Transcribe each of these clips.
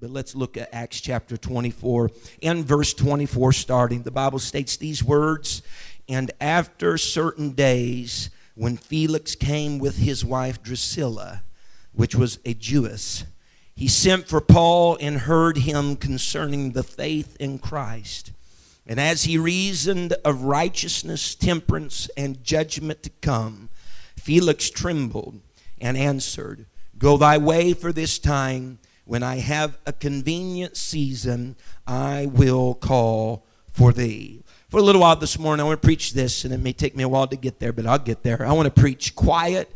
But let's look at Acts chapter 24 and verse 24 starting. The Bible states these words, "And after certain days, when Felix came with his wife Drusilla, which was a Jewess, he sent for Paul and heard him concerning the faith in Christ. And as he reasoned of righteousness, temperance, and judgment to come, Felix trembled and answered, 'Go thy way for this time. When I have a convenient season, I will call for thee.'" For a little while this morning, I want to preach this, and it may take me a while to get there, but I'll get there. I want to preach quiet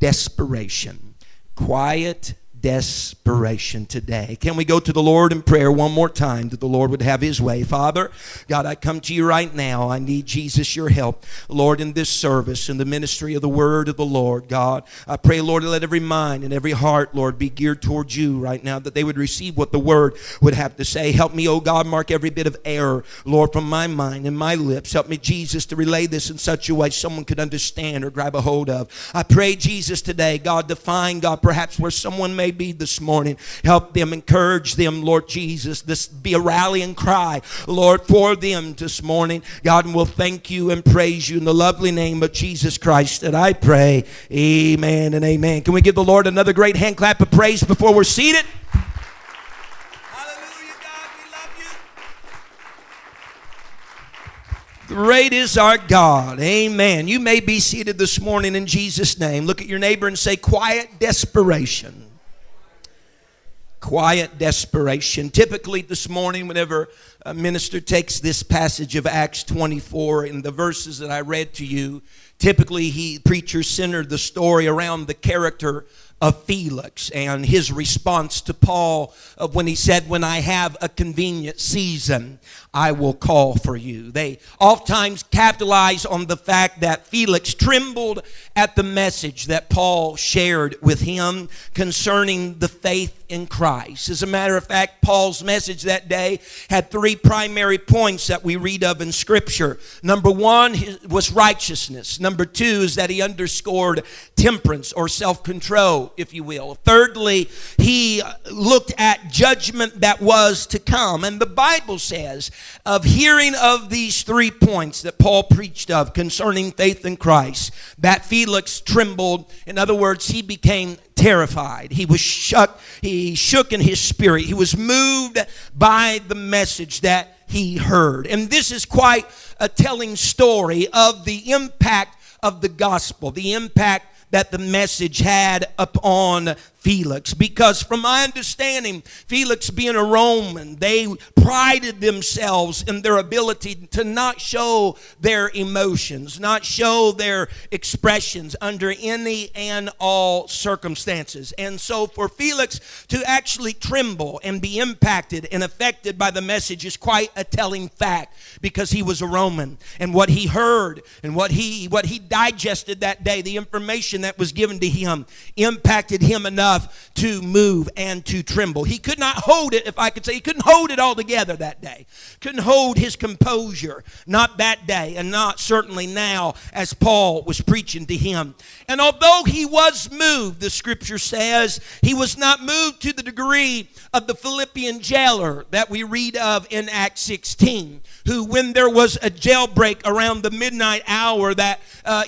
desperation. Quiet desperation today. Can we go to the Lord in prayer one more time, that the Lord would have his way? Father, God, I come to you right now. I need, Jesus, your help, Lord, in this service, in the ministry of the word of the Lord. God, I pray, Lord, let every mind and every heart, Lord, be geared towards you right now, that they would receive what the word would have to say. Help me, oh God, mark every bit of error, Lord, from my mind and my lips. Help me, Jesus, to relay this in such a way someone could understand or grab a hold of. I pray, Jesus, today, God, define, God, perhaps where someone may be this morning. Help them, encourage them, Lord Jesus. This be a rallying cry, Lord, for them this morning. God, and we'll thank you and praise you in the lovely name of Jesus Christ that I pray. Amen and amen. Can we give the Lord another great hand clap of praise before we're seated? Hallelujah, God, we love you. Great is our God. Amen. You may be seated this morning in Jesus' name. Look at your neighbor and say, quiet desperation. Quiet desperation. Typically this morning, whenever a minister takes this passage of Acts 24 and the verses that I read to you, typically preacher centered the story around the character of Felix and his response to Paul of when he said, "When I have a convenient season, I will call for you." They oftentimes capitalize on the fact that Felix trembled at the message that Paul shared with him concerning the faith in Christ. As a matter of fact, Paul's message that day had three primary points that we read of in Scripture. Number one was righteousness. Number two is that he underscored temperance or self-control, if you will. Thirdly, he looked at judgment that was to come. And the Bible says of hearing of these 3 points that Paul preached of concerning faith in Christ, that Felix trembled. In other words, he became terrified. He was shook. He shook in his spirit. He was moved by the message that he heard. And this is quite a telling story of the impact of the gospel, the impact that the message had upon Felix, because from my understanding, Felix being a Roman, they prided themselves in their ability to not show their emotions, not show their expressions under any and all circumstances. And so for Felix to actually tremble and be impacted and affected by the message is quite a telling fact, because he was a Roman, and what he heard and what he digested that day, the information that was given to him, impacted him enough to move and to tremble. He could not hold it, if I could say. He couldn't hold it all together that day. Couldn't hold his composure, not that day, and not certainly now as Paul was preaching to him. And although he was moved, the Scripture says, he was not moved to the degree of the Philippian jailer that we read of in Acts 16, who when there was a jailbreak around the midnight hour that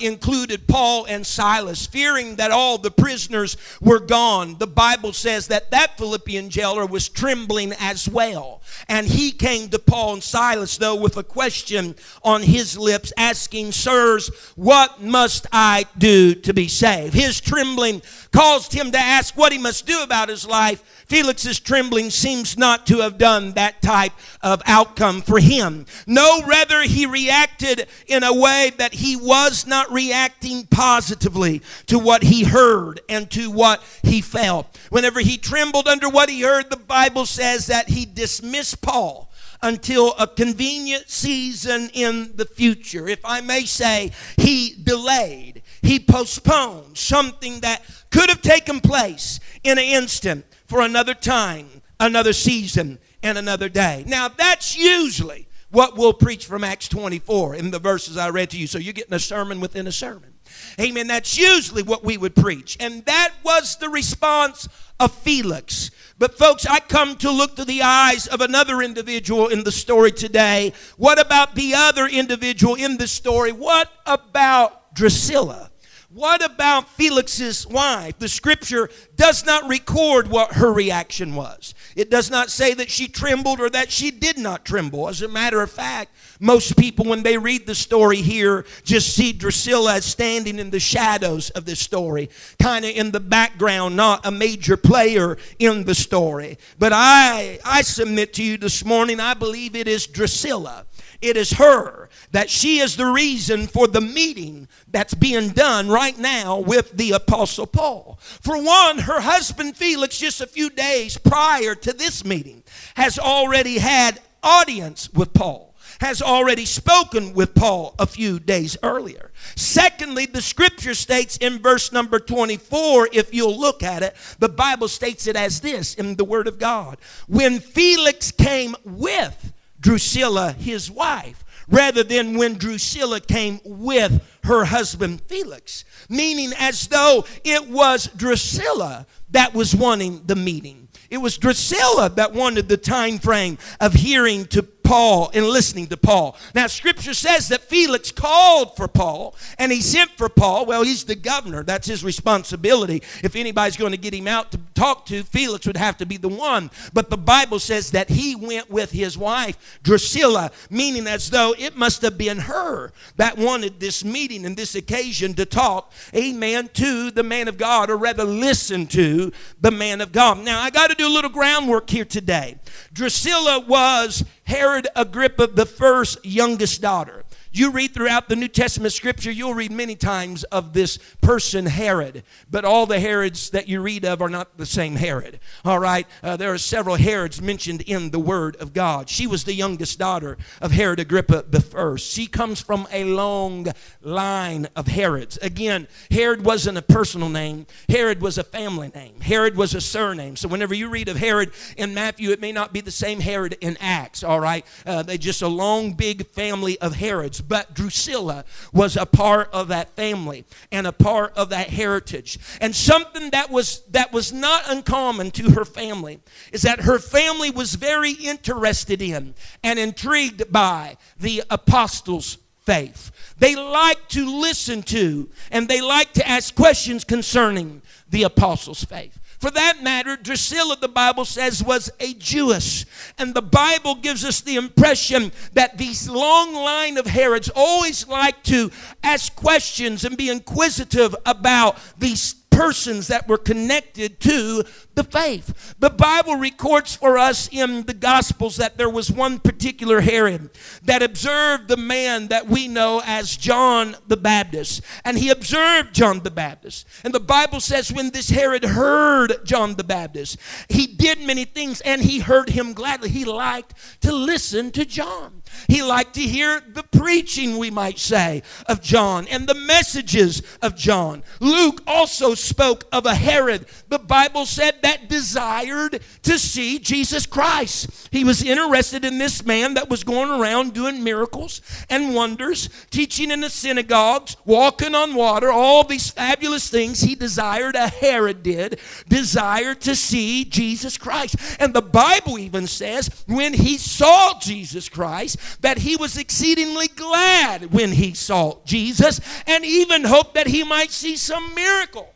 included Paul and Silas, fearing that all the prisoners were gone, the Bible says that that Philippian jailer was trembling as well. And he came to Paul and Silas, though, with a question on his lips, asking, "Sirs, what must I do to be saved?" His trembling caused him to ask what he must do about his life. Felix's trembling seems not to have done that type of outcome for him. No, rather he reacted in a way that he was not reacting positively to what he heard and to what he felt. Whenever he trembled under what he heard, the Bible says that he dismissed Paul until a convenient season in the future. If I may say, he delayed, he postponed something that could have taken place in an instant for another time, another season, and another day. Now, that's usually what we'll preach from Acts 24 in the verses I read to you. So you're getting a sermon within a sermon. Amen. That's usually what we would preach. And that was the response of Felix. But folks, I come to look through the eyes of another individual in the story today. What about the other individual in the story? What about Drusilla? What about Felix's wife? The scripture does not record what her reaction was. It does not say that she trembled or that she did not tremble. As a matter of fact, most people, when they read the story here, just see Drusilla as standing in the shadows of this story, kind of in the background, not a major player in the story. But I submit to you this morning, I believe it is Drusilla. It is her, that she is the reason for the meeting that's being done right now with the Apostle Paul. For one, her husband Felix, just a few days prior to this meeting, has already had audience with Paul, has already spoken with Paul a few days earlier. Secondly, the scripture states in verse number 24, if you'll look at it, the Bible states it as this in the Word of God. When Felix came with Drusilla, his wife, rather than when Drusilla came with her husband Felix, meaning as though it was Drusilla that was wanting the meeting. It was Drusilla that wanted the time frame of hearing to Paul and listening to Paul. Now, scripture says that Felix called for Paul and he sent for Paul. Well, he's the governor. That's his responsibility. If anybody's going to get him out to talk to, Felix would have to be the one. But the Bible says that he went with his wife, Drusilla, meaning as though it must have been her that wanted this meeting and this occasion to talk, amen, to the man of God, or rather listen to the man of God. Now, I got to do a little groundwork here today. Drusilla was Herod Agrippa I's youngest daughter. You read throughout the New Testament scripture, you'll read many times of this person, Herod. But all the Herods that you read of are not the same Herod. All right? There are several Herods mentioned in the Word of God. She was the youngest daughter of Herod Agrippa I. She comes from a long line of Herods. Again, Herod wasn't a personal name. Herod was a family name. Herod was a surname. So whenever you read of Herod in Matthew, it may not be the same Herod in Acts. All right? They're just a long, big family of Herods. But Drusilla was a part of that family and a part of that heritage. And something that was not uncommon to her family is that her family was very interested in and intrigued by the apostles' faith. They like to listen to and they like to ask questions concerning the apostles' faith. For that matter, Drusilla, the Bible says, was a Jewess. And the Bible gives us the impression that these long line of Herods always like to ask questions and be inquisitive about these persons that were connected to the faith. The Bible records for us in the Gospels that there was one particular Herod that observed the man that we know as John the Baptist. And he observed John the Baptist. And the Bible says when this Herod heard John the Baptist, he did many things and he heard him gladly. He liked to listen to John. He liked to hear the preaching, we might say, of John and the messages of John. Luke also spoke of a Herod, the Bible said, that desired to see Jesus Christ. He was interested in this man that was going around doing miracles and wonders, teaching in the synagogues, walking on water, all these fabulous things he desired, a Herod did, desired to see Jesus Christ. And the Bible even says when he saw Jesus Christ, that he was exceedingly glad when he saw Jesus and even hoped that he might see some miracle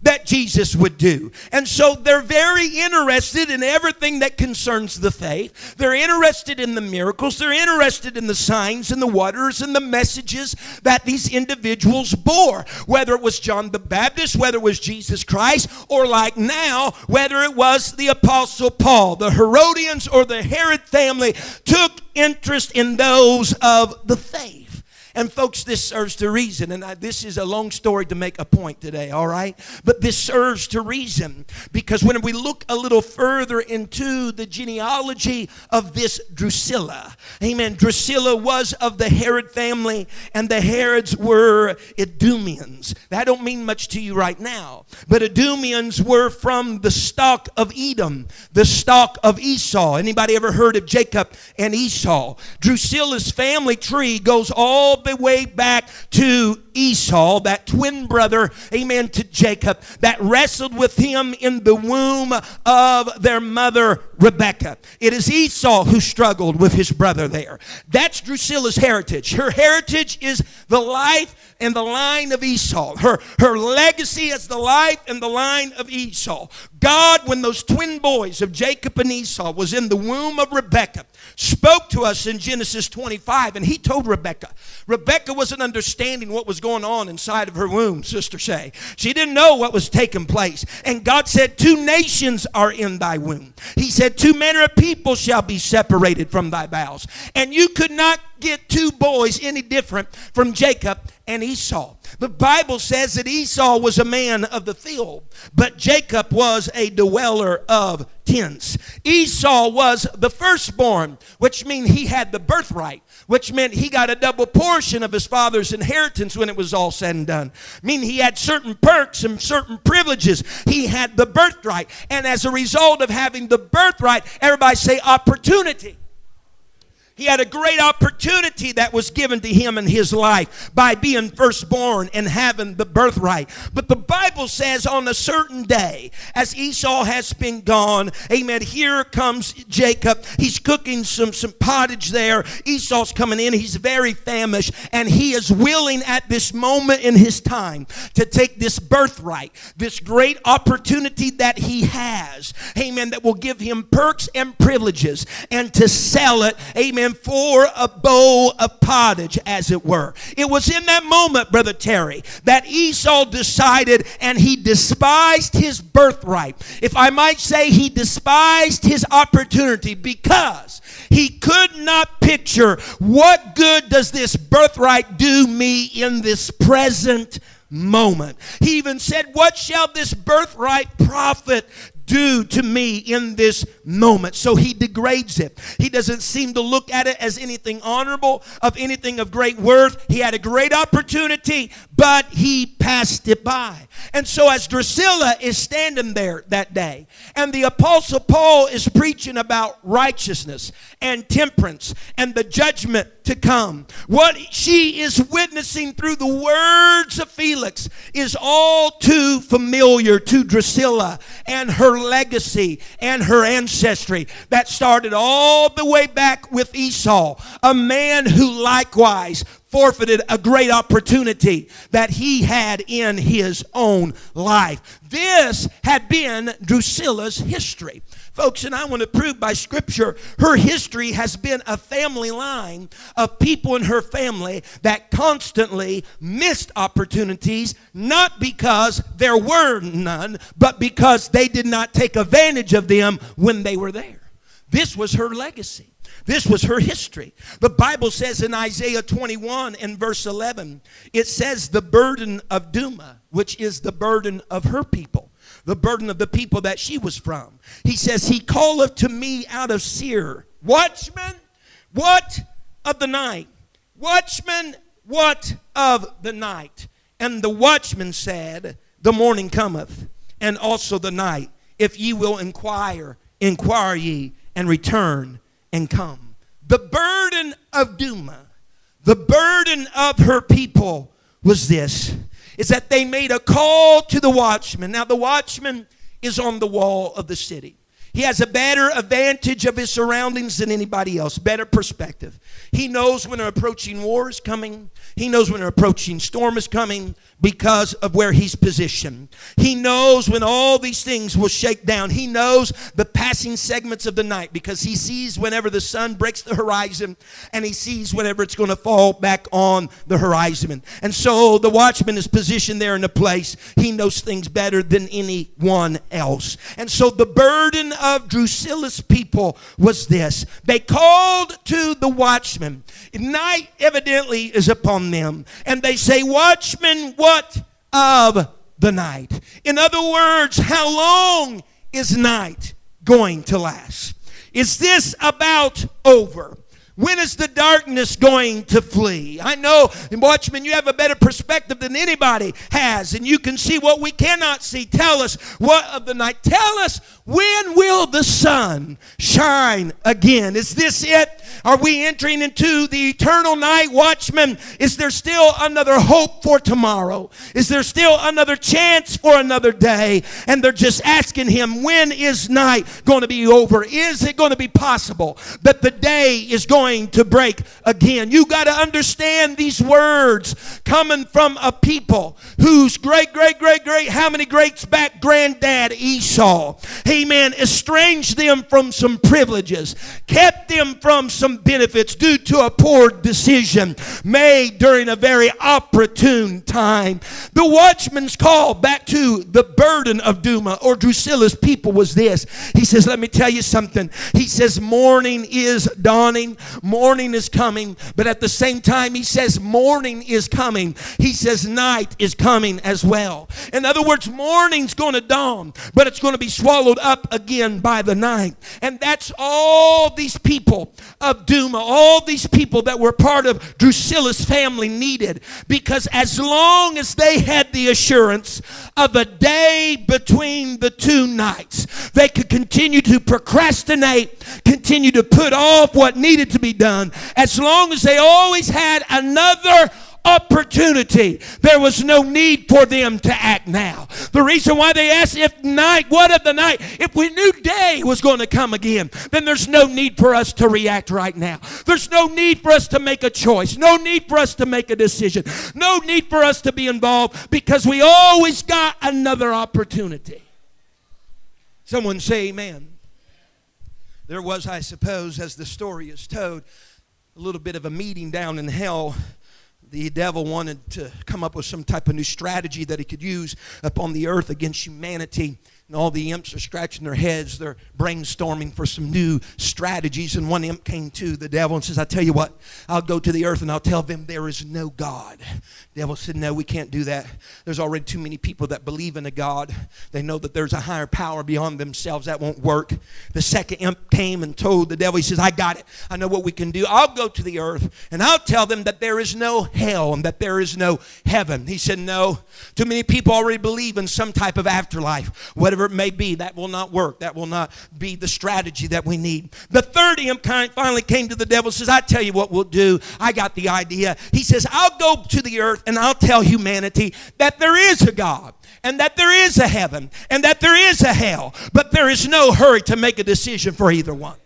that Jesus would do. And so they're very interested in everything that concerns the faith. They're interested in the miracles. They're interested in the signs and the wonders and the messages that these individuals bore, whether it was John the Baptist, whether it was Jesus Christ, or like now, whether it was the Apostle Paul. The Herodians or the Herod family took interest in those of the faith. And folks, this serves to reason. And this is a long story to make a point today, all right? But this serves to reason, because when we look a little further into the genealogy of this Drusilla, amen, Drusilla was of the Herod family, and the Herods were Edomians. That don't mean much to you right now, but Edomians were from the stock of Edom, the stock of Esau. Anybody ever heard of Jacob and Esau? Drusilla's family tree goes all the way back to Esau, that twin brother, amen, to Jacob, that wrestled with him in the womb of their mother, Rebekah. It is Esau who struggled with his brother there. That's Drusilla's heritage. Her heritage is the life and the line of Esau. Her legacy is the life and the line of Esau. God, when those twin boys of Jacob and Esau was in the womb of Rebekah, spoke to us in Genesis 25, and he told Rebekah. Rebekah wasn't understanding what was going on inside of her womb, Sister Shay. She didn't know what was taking place. And God said, two nations are in thy womb. He said, two manner of people shall be separated from thy bowels. And you could not get two boys any different from Jacob and Esau. The Bible says that Esau was a man of the field, but Jacob was a dweller of tents. Esau was the firstborn, which means he had the birthright, which meant he got a double portion of his father's inheritance when it was all said and done. Meaning he had certain perks and certain privileges. He had the birthright. And as a result of having the birthright, everybody say opportunity. He had a great opportunity that was given to him in his life by being firstborn and having the birthright. But the Bible says on a certain day, as Esau has been gone, amen, here comes Jacob. He's cooking some pottage there. Esau's coming in. He's very famished. And he is willing at this moment in his time to take this birthright, this great opportunity that he has, amen, that will give him perks and privileges, and to sell it, amen, for a bowl of pottage, as it were. It was in that moment, Brother Terry, that Esau decided, and he despised his birthright. If I might say, he despised his opportunity, because he could not picture, what good does this birthright do me in this present moment? He even said, what shall this birthright profit do to me in this moment? So he degrades it. He doesn't seem to look at it as anything honorable, of anything of great worth. He had a great opportunity, but he passed it by. And so as Drusilla is standing there that day, and the Apostle Paul is preaching about righteousness and temperance and the judgment to come, what she is witnessing through the words of Felix is all too familiar to Drusilla and her legacy and her ancestry that started all the way back with Esau, a man who likewise forfeited a great opportunity that he had in his own life. This had been Drusilla's history. Folks, and I want to prove by Scripture, her history has been a family line of people in her family that constantly missed opportunities, not because there were none, but because they did not take advantage of them when they were there. This was her legacy. This was her history. The Bible says in Isaiah 21 and verse 11, it says the burden of Duma, which is the burden of her people, the burden of the people that she was from. He says, he calleth to me out of Seir. Watchman, what of the night? Watchman, what of the night? And the watchman said, the morning cometh, and also the night. If ye will inquire, inquire ye, and return and come. The burden of Duma, the burden of her people was this, is that they made a call to the watchman. Now the watchman is on the wall of the city. He has a better advantage of his surroundings than anybody else, better perspective. He knows when an approaching war is coming. He knows when an approaching storm is coming because of where he's positioned. He knows when all these things will shake down. He knows the passing segments of the night because he sees whenever the sun breaks the horizon, and he sees whenever it's going to fall back on the horizon. And so the watchman is positioned there in a place. He knows things better than anyone else. And so the burden of of Drusilla's people was this. They called to the watchman. Night evidently is upon them. And they say, watchman, what of the night? In other words, how long is night going to last? Is this about over? When is the darkness going to flee? I know, watchmen, you have a better perspective than anybody has, and you can see what we cannot see. Tell us what of the night. Tell us, when will the sun shine again? Is this it? Are we entering into the eternal night, watchmen? Is there still another hope for tomorrow? Is there still another chance for another day? And they're just asking him, when is night going to be over? Is it going to be possible that the day is going to break again? You got to understand these words coming from a people whose great, how many greats back, granddad Esau, amen, estranged them from some privileges, kept them from some benefits due to a poor decision made during a very opportune time. The watchman's call back to the burden of Duma or Drusilla's people was this. He says, let me tell you something. He says, morning is dawning. Morning is coming, but at the same time he says morning is coming. He says night is coming as well. In other words, morning's going to dawn, but it's going to be swallowed up again by the night. And that's all these people of Duma, all these people that were part of Drusilla's family needed, because as long as they had the assurance of a day between the two nights, they could continue to procrastinate, continue to put off what needed to be done. As long as they always had another opportunity, there was no need for them to act now. The reason why they asked, if night, what of the night? If we knew day was going to come again, then there's no need for us to react right now. There's no need for us to make a choice. No need for us to make a decision. No need for us to be involved, because we always got another opportunity. Someone say amen. There was, I suppose, as the story is told, a little bit of a meeting down in hell. The devil wanted to come up with some type of new strategy that he could use upon the earth against humanity. And all the imps are scratching their heads. They're brainstorming for some new strategies. And one imp came to the devil and says, I tell you what, I'll go to the earth and I'll tell them there is no God. The devil said, no, we can't do that. There's already too many people that believe in a God. They know that there's a higher power beyond themselves. That won't work. The second imp came and told the devil, he says, I got it. I know what we can do. I'll go to the earth and I'll tell them that there is no hell and that there is no heaven. He said, no, too many people already believe in some type of afterlife. Whatever it may be, that will not work. That will not be the strategy that we need. The third imp finally came to the devil and says, I tell you what we'll do. I got the idea. He says, I'll go to the earth and I'll tell humanity that there is a God and that there is a heaven and that there is a hell, but there is no hurry to make a decision for either one.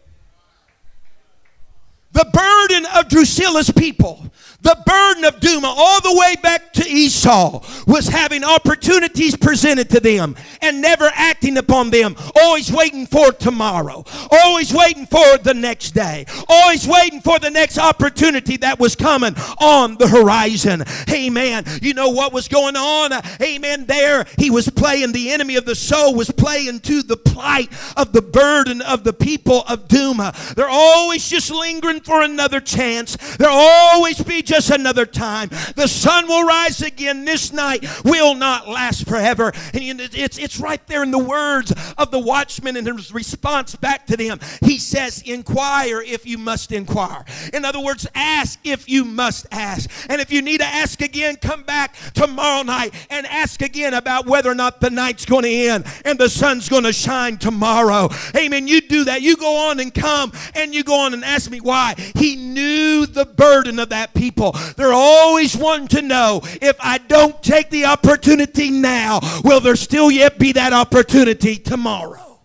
The burden of Drusilla's people, the burden of Duma all the way back to Esau, was having opportunities presented to them and never acting upon them. Always waiting for tomorrow. Always waiting for the next day. Always waiting for the next opportunity that was coming on the horizon. Amen. You know what was going on? Amen. There he was playing. The enemy of the soul was playing to the plight of the burden of the people of Duma. They're always just lingering for another chance. They're always being just another time. The sun will rise again. This night will not last forever. And it's right there in the words of the watchman and his response back to them. He says, inquire if you must inquire. In other words, ask if you must ask. And if you need to ask again, come back tomorrow night and ask again about whether or not the night's going to end and the sun's going to shine tomorrow. Amen. You do that. You go on and come and you go on and ask me why. He knew the burden of that people. They're always wanting to know, if I don't take the opportunity now, will there still yet be that opportunity tomorrow?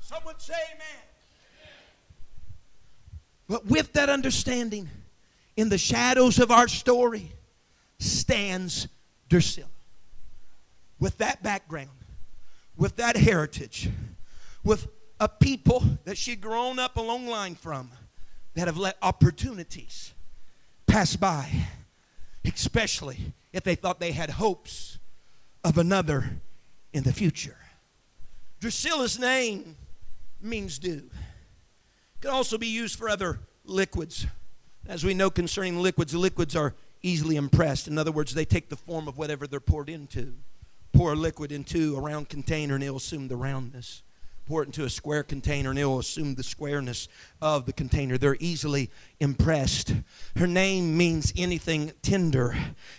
Someone say amen. But with that understanding, in the shadows of our story stands Drusilla. With that background, with that heritage, with a people that she'd grown up a long line from that have let opportunities pass by, especially if they thought they had hopes of another in the future. Drusilla's name means dew. It can also be used for other liquids. As we know concerning liquids, liquids are easily impressed. In other words, they take the form of whatever they're poured into. Pour a liquid into a round container and it'll assume the roundness. Pour it into a square container and it'll assume the squareness of the container. They're easily impressed. Her name means anything tender.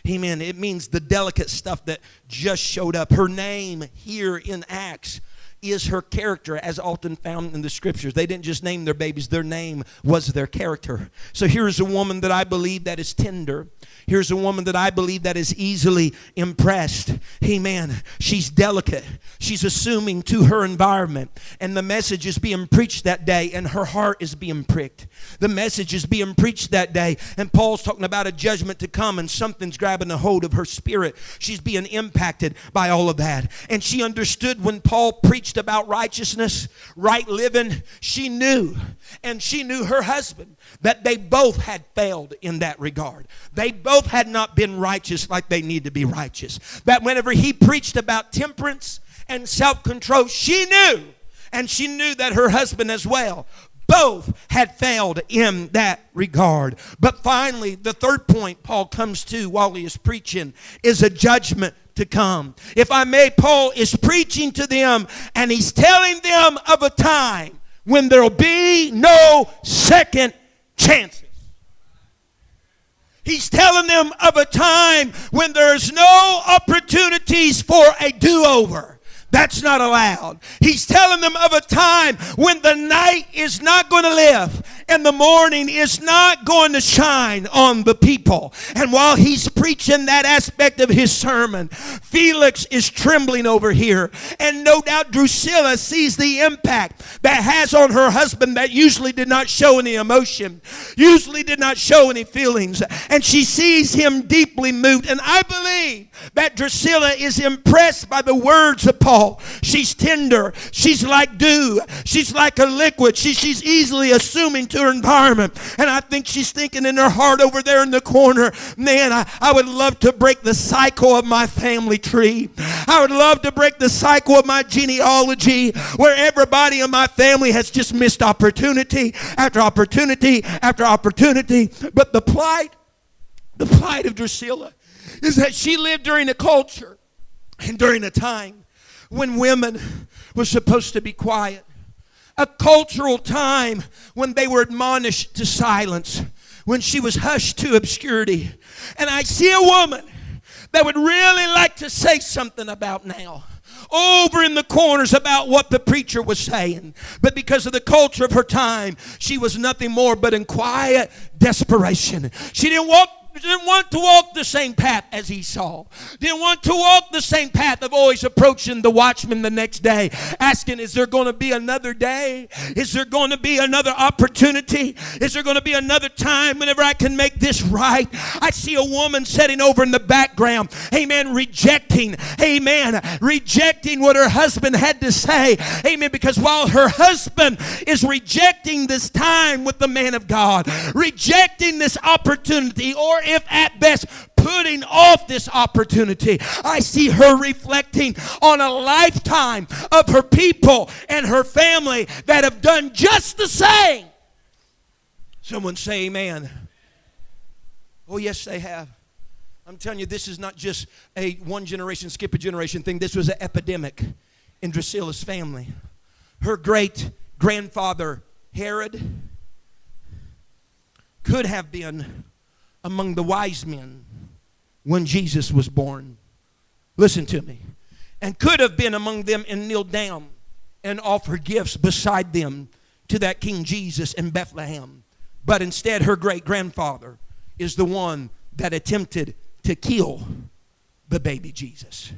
Amen. It means the delicate stuff that just showed up. Her name here in Acts is her character, as often found in the scriptures. They didn't just name their babies. Their name was their character. So here's a woman that I believe that is tender. Here's a woman that I believe that is easily impressed. Amen. She's delicate. She's assuming to her environment. And the message is being preached that day, and her heart is being pricked. The message is being preached that day, and Paul's talking about a judgment to come, and something's grabbing a hold of her spirit. She's being impacted by all of that. And she understood when Paul preached about righteousness, right living, she knew, and she knew her husband, that they both had failed in that regard. They both had not been righteous like they need to be righteous. That whenever he preached about temperance and self-control, she knew, and she knew that her husband as well, both had failed in that regard. But finally, the third point Paul comes to while he is preaching is a judgment to come. If I may, Paul is preaching to them, and he's telling them of a time when there'll be no second chances. He's telling them of a time when there's no opportunities for a do-over. That's not allowed. He's telling them of a time when the night is not going to live and the morning is not going to shine on the people. And while he's preaching that aspect of his sermon, Felix is trembling over here. And no doubt Drusilla sees the impact that has on her husband that usually did not show any emotion, usually did not show any feelings. And she sees him deeply moved. And I believe that Drusilla is impressed by the words of Paul. She's tender. She's like dew. She's like a liquid. She's easily assuming to her environment. And I think she's thinking in her heart over there in the corner, man, I would love to break the cycle of my family tree. I would love to break the cycle of my genealogy, where everybody in my family has just missed opportunity after opportunity after opportunity. But the plight of Drusilla is that she lived during a culture and during a time when women were supposed to be quiet. A cultural time when they were admonished to silence, when she was hushed to obscurity. And I see a woman that would really like to say something about now, over in the corners about what the preacher was saying. But because of the culture of her time, she was nothing more but in quiet desperation. She didn't want to walk the same path as Esau. Didn't want to walk the same path of always approaching the watchman the next day, asking, is there going to be another day? Is there going to be another opportunity? Is there going to be another time whenever I can make this right? I see a woman sitting over in the background, amen, rejecting what her husband had to say, amen, because while her husband is rejecting this time with the man of God, rejecting this opportunity, or if at best putting off this opportunity, I see her reflecting on a lifetime of her people and her family that have done just the same. Someone say amen. Oh yes, they have. I'm telling you, this is not just a one generation, skip a generation thing. This was an epidemic in Drusilla's family. Her great grandfather Herod could have been among the wise men when Jesus was born. Listen to me. And could have been among them and kneeled down and offered gifts beside them to that King Jesus in Bethlehem. But instead, her great-grandfather is the one that attempted to kill the baby Jesus.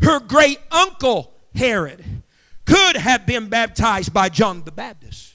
Her great-uncle Herod could have been baptized by John the Baptist.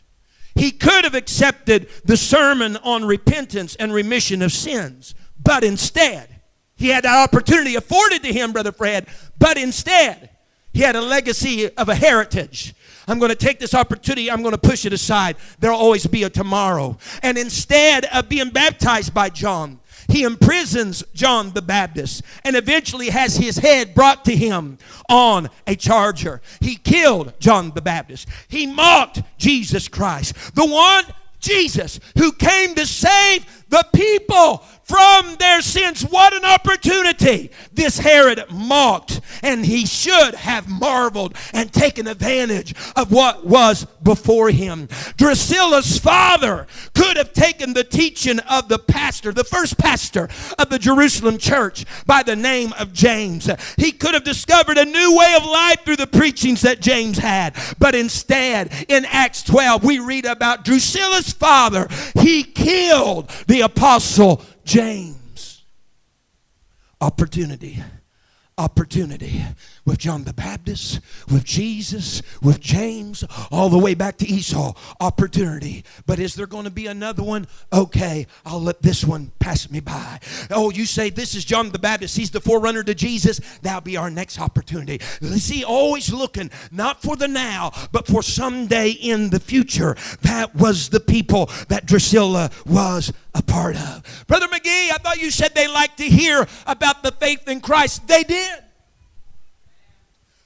He could have accepted the sermon on repentance and remission of sins. But instead, he had that opportunity afforded to him, Brother Fred. But instead, he had a legacy of a heritage. I'm going to take this opportunity. I'm going to push it aside. There will always be a tomorrow. And instead of being baptized by John, He imprisons John the Baptist and eventually has his head brought to him on a charger. He killed John the Baptist. He mocked Jesus Christ, the one Jesus who came to save the people from their sins. What an opportunity. This Herod mocked, and he should have marveled and taken advantage of what was before him. Drusilla's father could have taken the teaching of the pastor, the first pastor of the Jerusalem church by the name of James. He could have discovered a new way of life through the preachings that James had. But instead, in Acts 12, we read about Drusilla's father. He killed the apostle James. Opportunity. Opportunity. With John the Baptist, with Jesus, with James, all the way back to Esau. Opportunity. But is there going to be another one? Okay, I'll let this one pass me by. Oh, you say this is John the Baptist. He's the forerunner to Jesus. That'll be our next opportunity. See, always looking, not for the now, but for someday in the future. That was the people that Drusilla was a part of. Brother McGee, I thought you said they liked to hear about the faith in Christ. They did.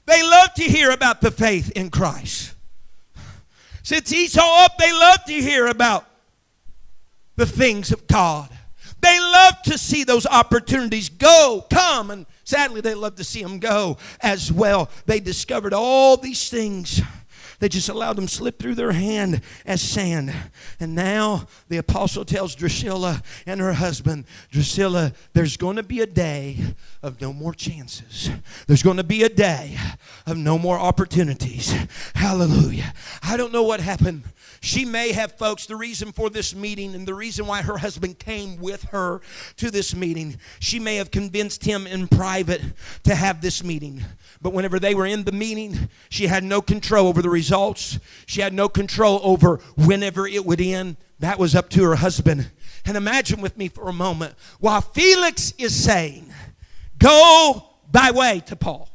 They love to hear about the faith in Christ. Since Esau up, they love to hear about the things of God. They love to see those opportunities go, come, and sadly they love to see them go as well. They discovered all these things. They just allowed them slip through their hand as sand. And now the apostle tells Drusilla and her husband, Drusilla, there's going to be a day of no more chances. There's going to be a day of no more opportunities. Hallelujah. I don't know what happened. She may have, folks, the reason for this meeting and the reason why her husband came with her to this meeting, she may have convinced him in private to have this meeting. But whenever they were in the meeting, she had no control over the results. She had no control over whenever it would end. That was up to her husband. And imagine with me for a moment, while Felix is saying, go thy way to Paul.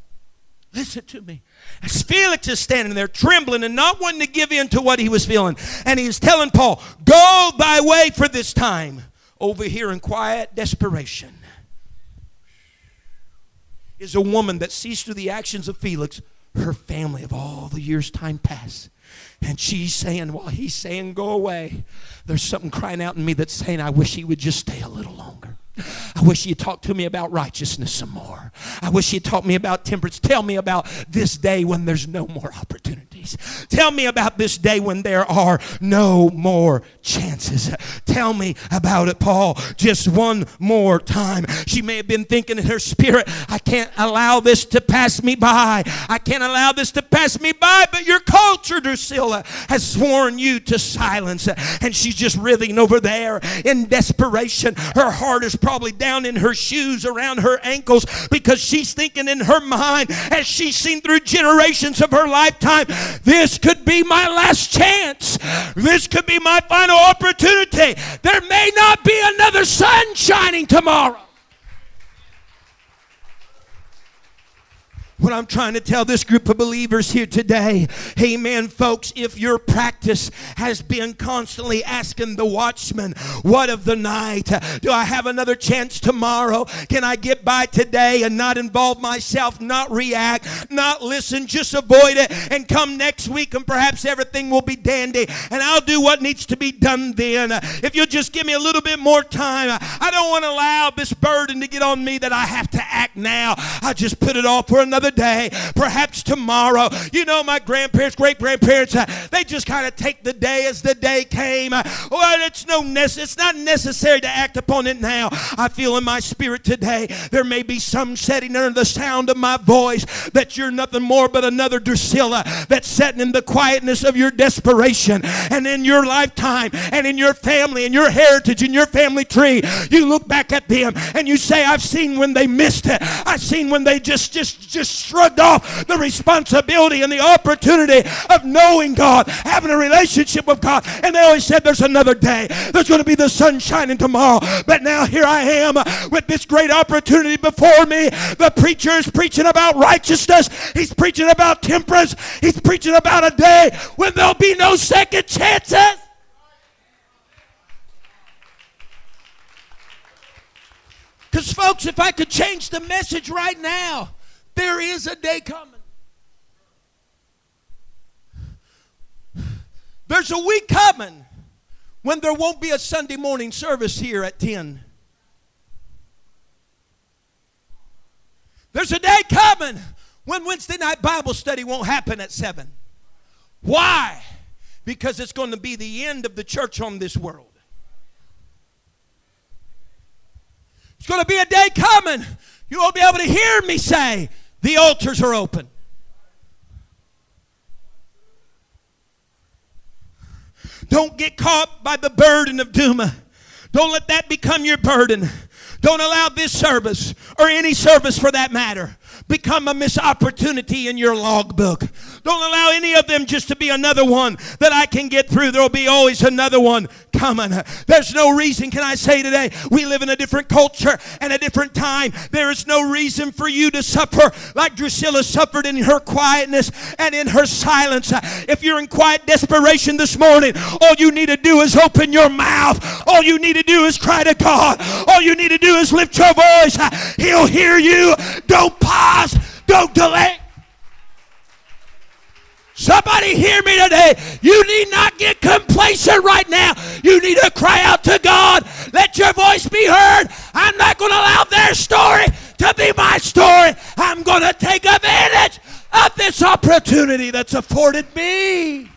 Listen to me. As Felix is standing there trembling and not wanting to give in to what he was feeling. And he's telling Paul, go thy way for this time. Over here in quiet desperation is a woman that sees through the actions of Felix her family of all the years time pass. And she's saying, while he's saying, go away, there's something crying out in me that's saying, I wish he would just stay a little longer. I wish you'd talk to me about righteousness some more. I wish you'd talk me about temperance. Tell me about this day when there's no more opportunities. Tell me about this day when there are no more chances. Tell me about it, Paul, just one more time. She may have been thinking in her spirit, I can't allow this to pass me by. I can't allow this to pass me by, but your culture, Drusilla, has sworn you to silence. And she's just writhing over there in desperation. Her heart is probably down in her shoes, around her ankles, because she's thinking in her mind, as she's seen through generations of her lifetime, this could be my last chance. This could be my final opportunity. There may not be another sun shining tomorrow. What I'm trying to tell this group of believers here today, amen, folks, if your practice has been constantly asking the watchman, what of the night? Do I have another chance tomorrow? Can I get by today and not involve myself, not react, not listen, just avoid it, and come next week and perhaps everything will be dandy and I'll do what needs to be done then. If you'll just give me a little bit more time, I don't want to allow this burden to get on me that I have to act now. I'll just put it off for another day, perhaps tomorrow. You know, my grandparents, great-grandparents, they just kind of take the day as the day came. Well, it's not necessary to act upon it now. I feel in my spirit today there may be some setting under the sound of my voice that you're nothing more but another Drusilla that's sitting in the quietness of your desperation. And in your lifetime and in your family and your heritage and your family tree, you look back at them and you say, I've seen when they missed it. I've seen when they just shrugged off the responsibility and the opportunity of knowing God, having a relationship with God. And they always said, there's another day. There's going to be the sun shining tomorrow. But now here I am with this great opportunity before me. The preacher is preaching about righteousness. He's preaching about temperance. He's preaching about a day when there'll be no second chances. Because, folks, if I could change the message right now, there is a day coming. There's a week coming when there won't be a Sunday morning service here at 10. There's a day coming when Wednesday night Bible study won't happen at 7. Why? Because it's going to be the end of the church on this world. It's going to be a day coming. You won't be able to hear me say, the altars are open. Don't get caught by the burden of doom. Don't let that become your burden. Don't allow this service, or any service for that matter, become a missed opportunity in your logbook. Don't allow any of them just to be another one that I can get through. There will be always another one coming. There's no reason, can I say today, we live in a different culture and a different time. There is no reason for you to suffer like Drusilla suffered in her quietness and in her silence. If you're in quiet desperation this morning, all you need to do is open your mouth. All you need to do is cry to God. All you need to do is lift your voice. He'll hear you. Don't pause. Don't delay. Somebody hear me today. You need not get complacent right now. You need to cry out to God. Let your voice be heard. I'm not going to allow their story to be my story. I'm going to take advantage of this opportunity that's afforded me.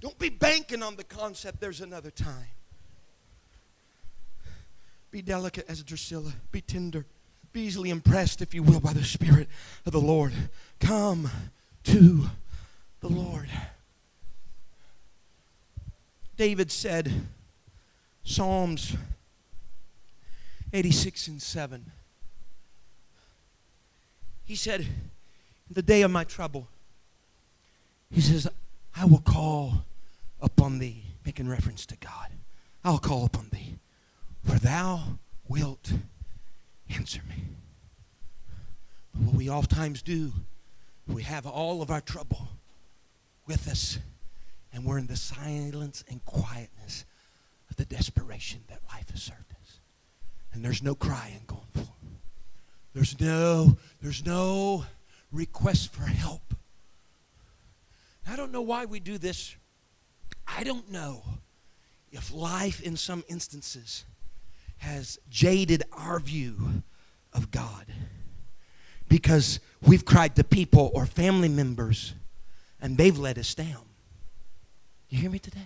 Don't be banking on the concept there's another time. Be delicate as Drusilla. Be tender. Be easily impressed, if you will, by the Spirit of the Lord. Come to the Lord. David said, Psalms 86 and 7. He said, in the day of my trouble, he says, I will call upon thee, making reference to God. I'll call upon thee, for thou wilt answer me. But what we oftentimes do, we have all of our trouble with us, and we're in the silence and quietness of the desperation that life has served us. And there's no crying going forward. There's no request for help. I don't know why we do this. I don't know if life in some instances has jaded our view of God, because we've cried to people or family members and they've let us down. You hear me today?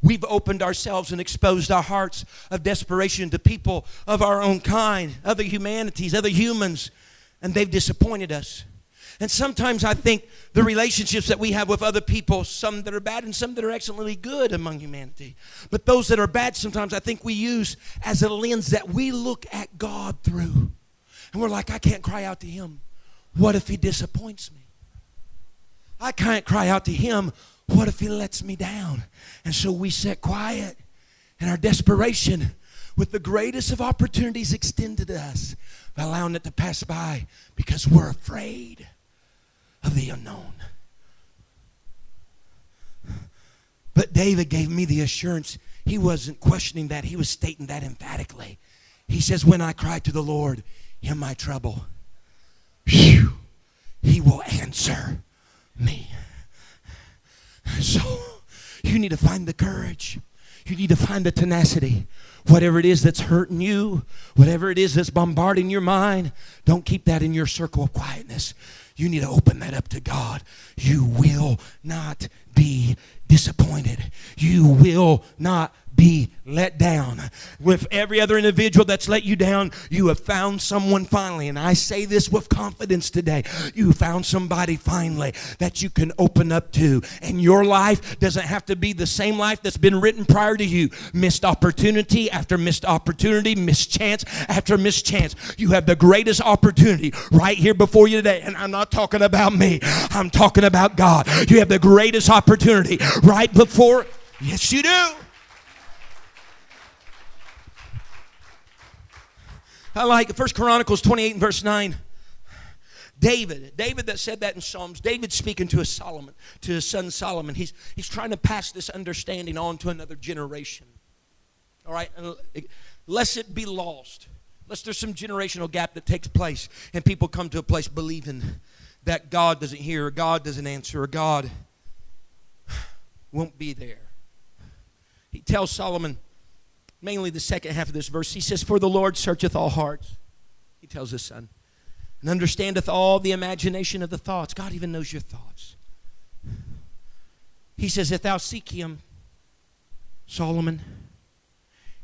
We've opened ourselves and exposed our hearts of desperation to people of our own kind, other humanities, other humans, and they've disappointed us. And sometimes I think the relationships that we have with other people, some that are bad and some that are excellently good among humanity, but those that are bad sometimes I think we use as a lens that we look at God through. And we're like, I can't cry out to him. What if he disappoints me? I can't cry out to him. What if he lets me down? And so we sit quiet in our desperation with the greatest of opportunities extended to us, by allowing it to pass by because we're afraid of the unknown. But David gave me the assurance. He wasn't questioning that. He was stating that emphatically. He says, when I cry to the Lord in my trouble, whew, he will answer me. So you need to find the courage. You need to find the tenacity. Whatever it is that's hurting you, whatever it is that's bombarding your mind, don't keep that in your circle of quietness. You need to open that up to God. You will not be disappointed. You will not be let down. With every other individual that's let you down, you have found someone finally. And I say this with confidence today. You found somebody finally that you can open up to. And your life doesn't have to be the same life that's been written prior to you. Missed opportunity after missed opportunity, missed chance after missed chance. You have the greatest opportunity right here before you today. And I'm not talking about me. I'm talking about God. You have the greatest opportunity right before. Yes, you do. I like 1 Chronicles 28 and verse 9. David that said that in Psalms, David speaking to Solomon, to his son Solomon, he's trying to pass this understanding on to another generation. All right, lest it be lost, lest there's some generational gap that takes place and people come to a place believing that God doesn't hear, or God doesn't answer, or God won't be there. He tells Solomon, mainly the second half of this verse, he says, "For the Lord searcheth all hearts," he tells his son, "and understandeth all the imagination of the thoughts." God even knows your thoughts. He says, "If thou seek him, Solomon,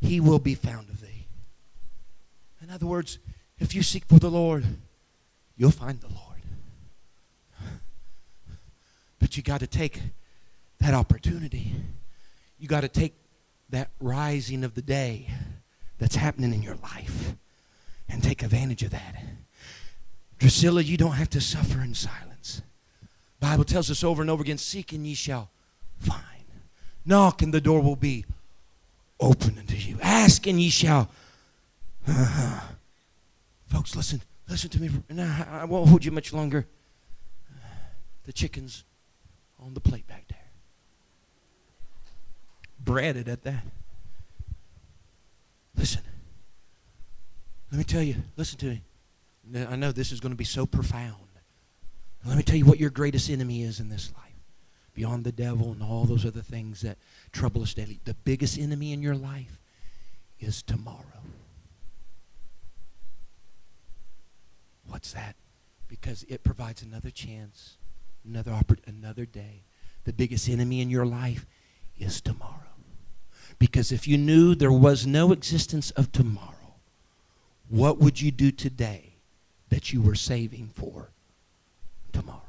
he will be found of thee." In other words, if you seek for the Lord, you'll find the Lord. But you got to take that opportunity. You got to take that rising of the day that's happening in your life and take advantage of that. Drusilla, you don't have to suffer in silence. The Bible tells us over and over again, "Seek and ye shall find. Knock and the door will be open unto you. Ask and ye shall." Folks, listen to me. Now, I won't hold you much longer. The chicken's on the plate back there. Breaded at that. Listen. Let me tell you. Listen to me. I know this is going to be so profound. Let me tell you what your greatest enemy is in this life. Beyond the devil and all those other things that trouble us daily. The biggest enemy in your life is tomorrow. What's that? Because it provides another chance, another day. The biggest enemy in your life is tomorrow. Because if you knew there was no existence of tomorrow, what would you do today that you were saving for tomorrow?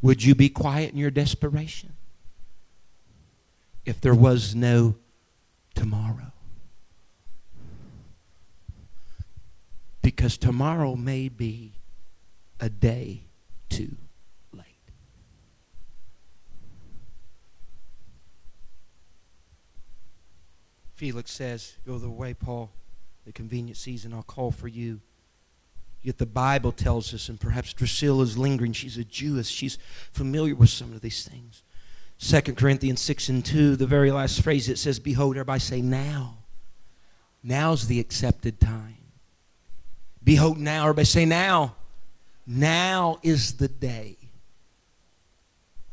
Would you be quiet in your desperation if there was no tomorrow? Because tomorrow may be a day too late. Felix says, "Go the way, Paul. The convenient season, I'll call for you." Yet the Bible tells us, and perhaps Drusilla's lingering, she's a Jewess, she's familiar with some of these things. 2 Corinthians 6:2, the very last phrase, it says, "Behold," everybody say, "now." Now's the accepted time. Behold now, everybody say, now. Now is the day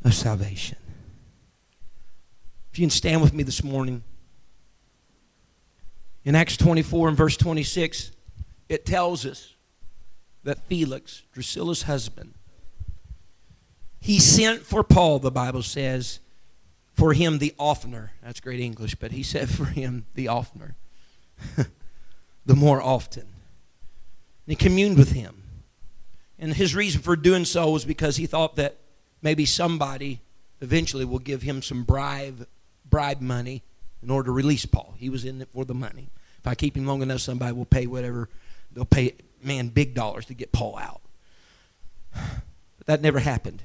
of salvation. If you can stand with me this morning. In Acts 24 and verse 26, it tells us that Felix, Drusilla's husband, he sent for Paul, the Bible says, for him the oftener. That's great English, but he said for him the oftener, the more often. And he communed with him. And his reason for doing so was because he thought that maybe somebody eventually will give him some bribe money in order to release Paul. He was in it for the money. If I keep him long enough, somebody will pay whatever. They'll pay, man, big dollars to get Paul out. But that never happened.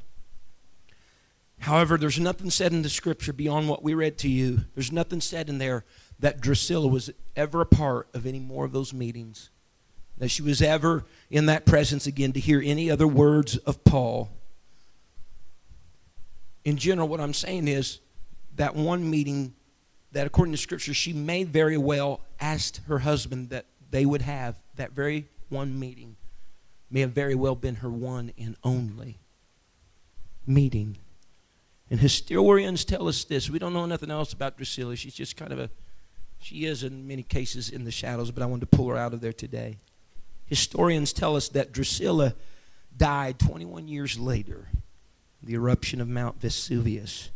However, there's nothing said in the scripture beyond what we read to you. There's nothing said in there that Drusilla was ever a part of any more of those meetings, that she was ever in that presence again to hear any other words of Paul. In general, what I'm saying is that one meeting that according to Scripture, she may very well asked her husband that they would have, that very one meeting, may have very well been her one and only meeting. And historians tell us this. We don't know nothing else about Drusilla. She's just kind of she is in many cases in the shadows, but I wanted to pull her out of there today. Historians tell us that Drusilla died 21 years later, the eruption of Mount Vesuvius.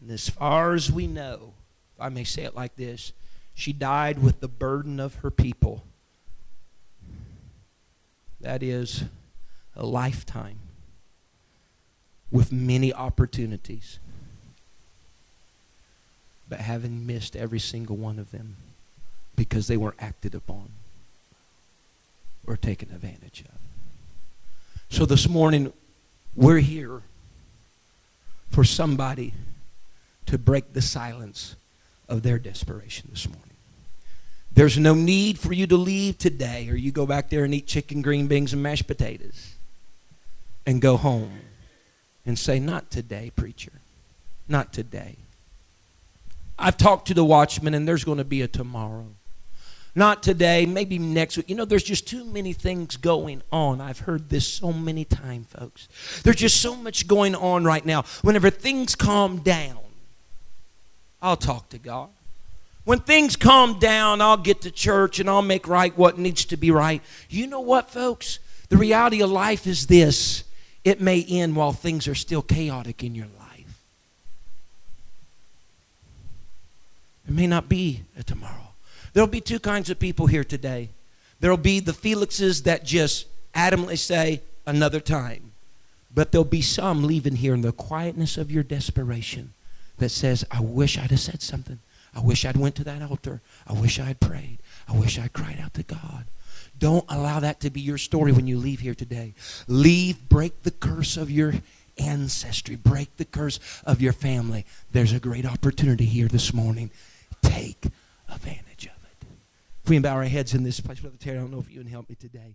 And as far as we know, if I may say it like this, she died with the burden of her people. That is a lifetime with many opportunities, but having missed every single one of them because they weren't acted upon or taken advantage of. So this morning, we're here for somebody to break the silence of their desperation this morning. There's no need for you to leave today, or you go back there and eat chicken, green beans, and mashed potatoes and go home and say, not today, preacher, not today. I've talked to the watchman, and there's going to be a tomorrow. Not today, maybe next week. You know, there's just too many things going on. I've heard this so many times, folks. There's just so much going on right now. Whenever things calm down, I'll talk to God. When things calm down, I'll get to church and I'll make right what needs to be right. You know what, folks? The reality of life is this. It may end while things are still chaotic in your life. There may not be a tomorrow. There'll be two kinds of people here today. There'll be the Felixes that just adamantly say, another time. But there'll be some leaving here in the quietness of your desperation that says, I wish I'd have said something. I wish I'd went to that altar. I wish I'd prayed. I wish I'd cried out to God. Don't allow that to be your story when you leave here today. Leave, break the curse of your ancestry. Break the curse of your family. There's a great opportunity here this morning. Take advantage of it. If we can bow our heads in this place, Brother Terry, I don't know if you can help me today.